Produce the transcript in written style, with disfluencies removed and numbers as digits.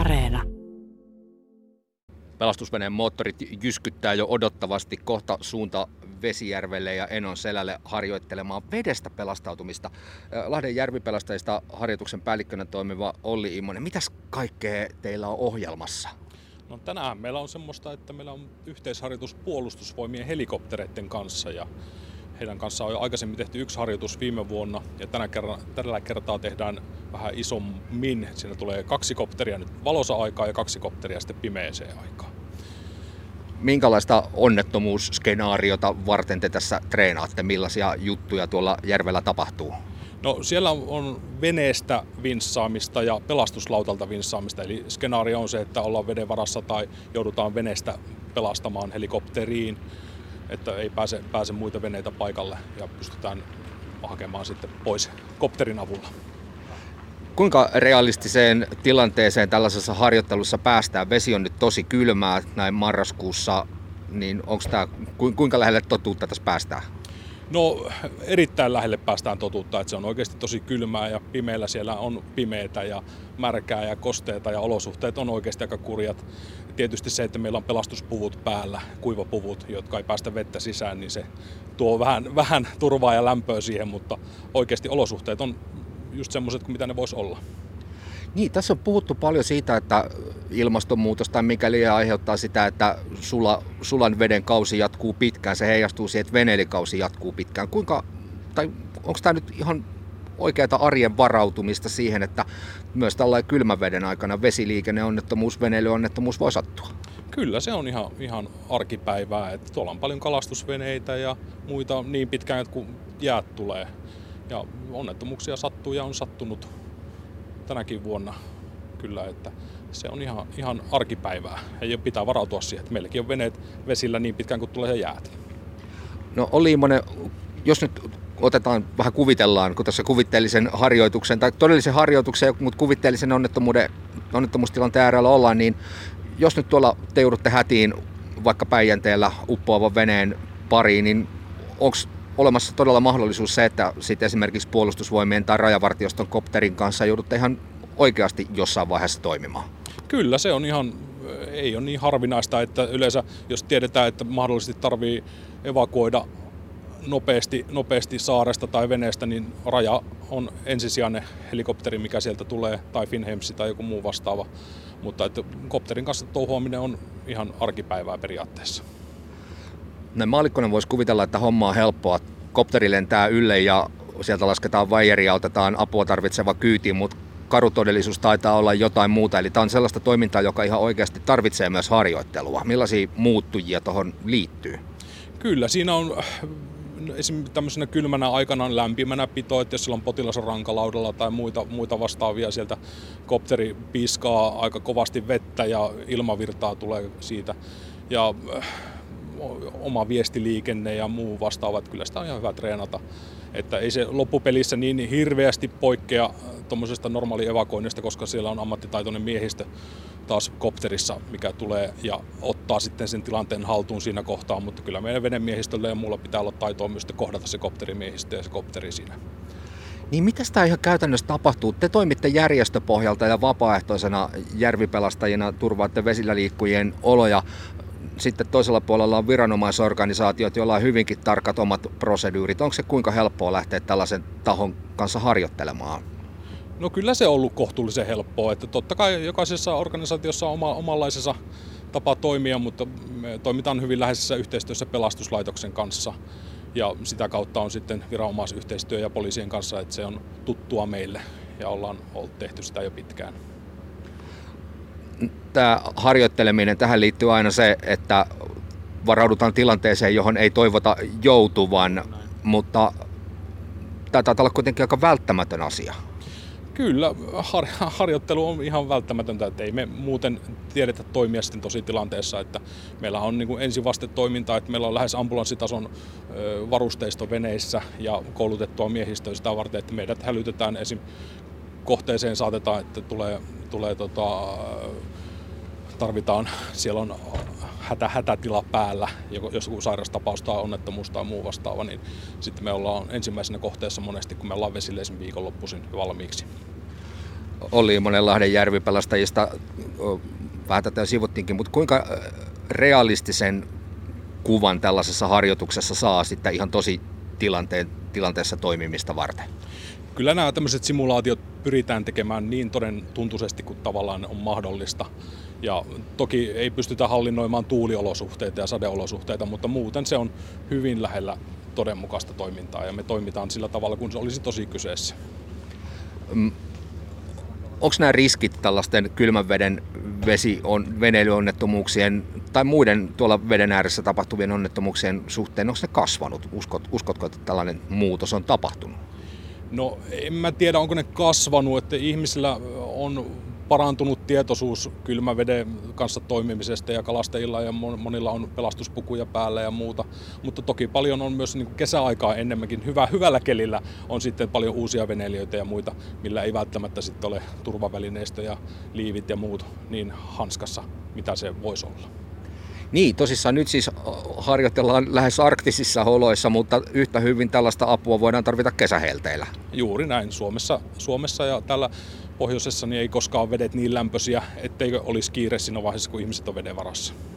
Areena. Pelastusveneen moottorit jyskyttää jo odottavasti kohta suunta Vesijärvelle ja Enon selälle harjoittelemaan vedestä pelastautumista. Lahden Järvipelastajista harjoituksen päällikkönä toimiva Olli Immonen, mitäs kaikkea teillä on ohjelmassa? No, tänään meillä on semmoista, että meillä on yhteisharjoitus puolustusvoimien helikoptereiden kanssa ja heidän kanssaan on jo aikaisemmin tehty yksi harjoitus viime vuonna ja tällä kertaa tehdään vähän isommin. Siinä tulee 2 kopteria nyt valosa aikaa ja 2 kopteria sitten pimeeseen aikaan. Minkälaista onnettomuusskenaariota varten te tässä treenaatte? Millaisia juttuja tuolla järvellä tapahtuu? No, siellä on veneestä vinssaamista ja pelastuslautalta vinssaamista. Eli skenaario on se, että ollaan veden varassa tai joudutaan veneestä pelastamaan helikopteriin, että ei pääse muita veneitä paikalle ja pystytään hakemaan sitten pois kopterin avulla. Kuinka realistiseen tilanteeseen tällaisessa harjoittelussa päästään? Vesi on nyt tosi kylmää näin marraskuussa, niin onko tämä, kuinka lähelle totuutta tässä päästään? No, erittäin lähelle päästään totuutta, että se on oikeasti tosi kylmää ja pimeällä siellä on pimeätä ja märkää ja kosteita ja olosuhteet on oikeasti aika kurjat. Tietysti se, että meillä on pelastuspuvut päällä, kuivapuvut, jotka ei päästä vettä sisään, niin se tuo vähän turvaa ja lämpöä siihen, mutta oikeasti olosuhteet on just semmoiset kuin mitä ne vois olla. Niin, tässä on puhuttu paljon siitä, että ilmastonmuutos tai mikäli aiheuttaa sitä, että sulan veden kausi jatkuu pitkään, se heijastuu siihen, että veneilikausi jatkuu pitkään. Onko tämä nyt ihan oikeata arjen varautumista siihen, että myös tällainen kylmän veden aikana vesiliikenneonnettomuus, veneilyonnettomuus voi sattua? Kyllä, se on ihan arkipäivää. Että tuolla on paljon kalastusveneitä ja muita niin pitkään, kun jäät tulee. Ja onnettomuuksia sattuu ja on sattunut tänäkin vuonna kyllä, että se on ihan arkipäivää ja pitää varautua siihen, että meilläkin on veneet vesillä niin pitkään kuin tulee jäät. No, Olli Immonen, jos nyt kuvitellaan, kun tässä kuvitteellisen harjoituksen tai todellisen harjoituksen, mutta kuvitteellisen onnettomuustilanteen äärellä ollaan, niin jos nyt tuolla te joudutte hätiin vaikka Päijänteellä uppoavan veneen pariin, niin onko olemassa todella mahdollisuus se, että sit esimerkiksi puolustusvoimien tai rajavartioston kopterin kanssa joudutte ihan oikeasti jossain vaiheessa toimimaan? Kyllä, se on ei ole niin harvinaista, että yleensä jos tiedetään, että mahdollisesti tarvii evakuoida nopeasti saaresta tai veneestä, niin raja on ensisijainen helikopteri, mikä sieltä tulee, tai Finhemsi tai joku muu vastaava. Mutta että kopterin kanssa touhuaminen on ihan arkipäivää periaatteessa. Näin maallikkona voisi kuvitella, että homma on helppoa. Kopteri lentää ylle ja sieltä lasketaan vaijeri ja otetaan apua tarvitseva kyytiin, mutta karutodellisuus taitaa olla jotain muuta. Eli tämä on sellaista toimintaa, joka ihan oikeasti tarvitsee myös harjoittelua. Millaisia muuttujia tuohon liittyy? Kyllä, siinä on esimerkiksi tämmöisenä kylmänä aikana lämpimänä pito, että jos sillä on potilas rankalaudalla tai muita vastaavia, sieltä kopteri piskaa aika kovasti vettä ja ilmavirtaa tulee siitä. Ja oma viestiliikenne ja muu vastaava, että kyllä sitä on ihan hyvä treenata. Että ei se loppupelissä niin hirveästi poikkea tuommoisesta normaali evakuoinnista, koska siellä on ammattitaitoinen miehistö taas kopterissa, mikä tulee ja ottaa sitten sen tilanteen haltuun siinä kohtaa, mutta kyllä meidän venemiehistöllä ja muulla pitää olla taitoa myös kohdata se kopterimiehistö ja se kopteri siinä. Niin mitäs tämä ihan käytännössä tapahtuu? Te toimitte järjestöpohjalta ja vapaaehtoisena järvipelastajina, turvaatte vesillä liikkujien oloja. Sitten toisella puolella on viranomaisorganisaatiot, joilla on hyvinkin tarkat omat proseduurit. Onko se kuinka helppoa lähteä tällaisen tahon kanssa harjoittelemaan? No, kyllä se on ollut kohtuullisen helppoa. Että totta kai jokaisessa organisaatiossa on omanlaisensa tapa toimia, mutta me toimitaan hyvin läheisessä yhteistyössä pelastuslaitoksen kanssa. Ja sitä kautta on sitten viranomaisyhteistyö ja poliisien kanssa, että se on tuttua meille ja ollaan tehty sitä jo pitkään. Tämä harjoitteleminen, tähän liittyy aina se, että varaudutaan tilanteeseen, johon ei toivota joutuvan, mutta tämä taitaa olla kuitenkin aika välttämätön asia. Kyllä, harjoittelu on ihan välttämätöntä, että ei me muuten tiedetä toimia sitten tosi tilanteessa, että meillä on niin kuin ensivastetoimintaa, että meillä on lähes ambulanssitason varusteisto veneissä ja koulutettua miehistöä sitä varten, että meidät hälytetään esim. Kohteeseen saatetaan, että tarvitaan, siellä on hätätila päällä, jos joku sairastapaus tai onnettomuus tai muu vastaava, niin sitten me ollaan ensimmäisenä kohteessa monesti, kun me ollaan vesilleisen viikonloppuisin valmiiksi. Olli Immonen Lahden Järvipelastajista vähän tätä jo sivuttiinkin, mutta kuinka realistisen kuvan tällaisessa harjoituksessa saa sitten ihan tosi tilanteessa toimimista varten? Kyllä nämä tämmöiset simulaatiot pyritään tekemään niin todentuntuisesti kuin tavallaan on mahdollista. Ja toki ei pystytä hallinnoimaan tuuliolosuhteita ja sadeolosuhteita, mutta muuten se on hyvin lähellä todenmukaista toimintaa ja me toimitaan sillä tavalla, kun se olisi tosi kyseessä. Onko nämä riskit tällaisten kylmän veden veneilyonnettomuuksien tai muiden tuolla veden ääressä tapahtuvien onnettomuuksien suhteen, onko ne kasvanut? Uskotko, että tällainen muutos on tapahtunut? No en mä tiedä, onko ne kasvanut, että ihmisillä on parantunut tietoisuus kylmän veden kanssa toimimisesta ja kalastajilla ja monilla on pelastuspukuja päällä ja muuta. Mutta toki paljon on myös niin kuin kesäaikaa enemmänkin. Hyvällä kelillä on sitten paljon uusia veneilijöitä ja muita, millä ei välttämättä sitten ole turvavälineistö ja liivit ja muut niin hanskassa, mitä se voisi olla. Niin, tosissaan nyt siis harjoitellaan lähes arktisissa oloissa, mutta yhtä hyvin tällaista apua voidaan tarvita kesähelteillä. Juuri näin. Suomessa ja täällä pohjoisessa niin ei koskaan vedet niin lämpöisiä, etteikö olisi kiire siinä vaiheessa, kun ihmiset on veden varassa.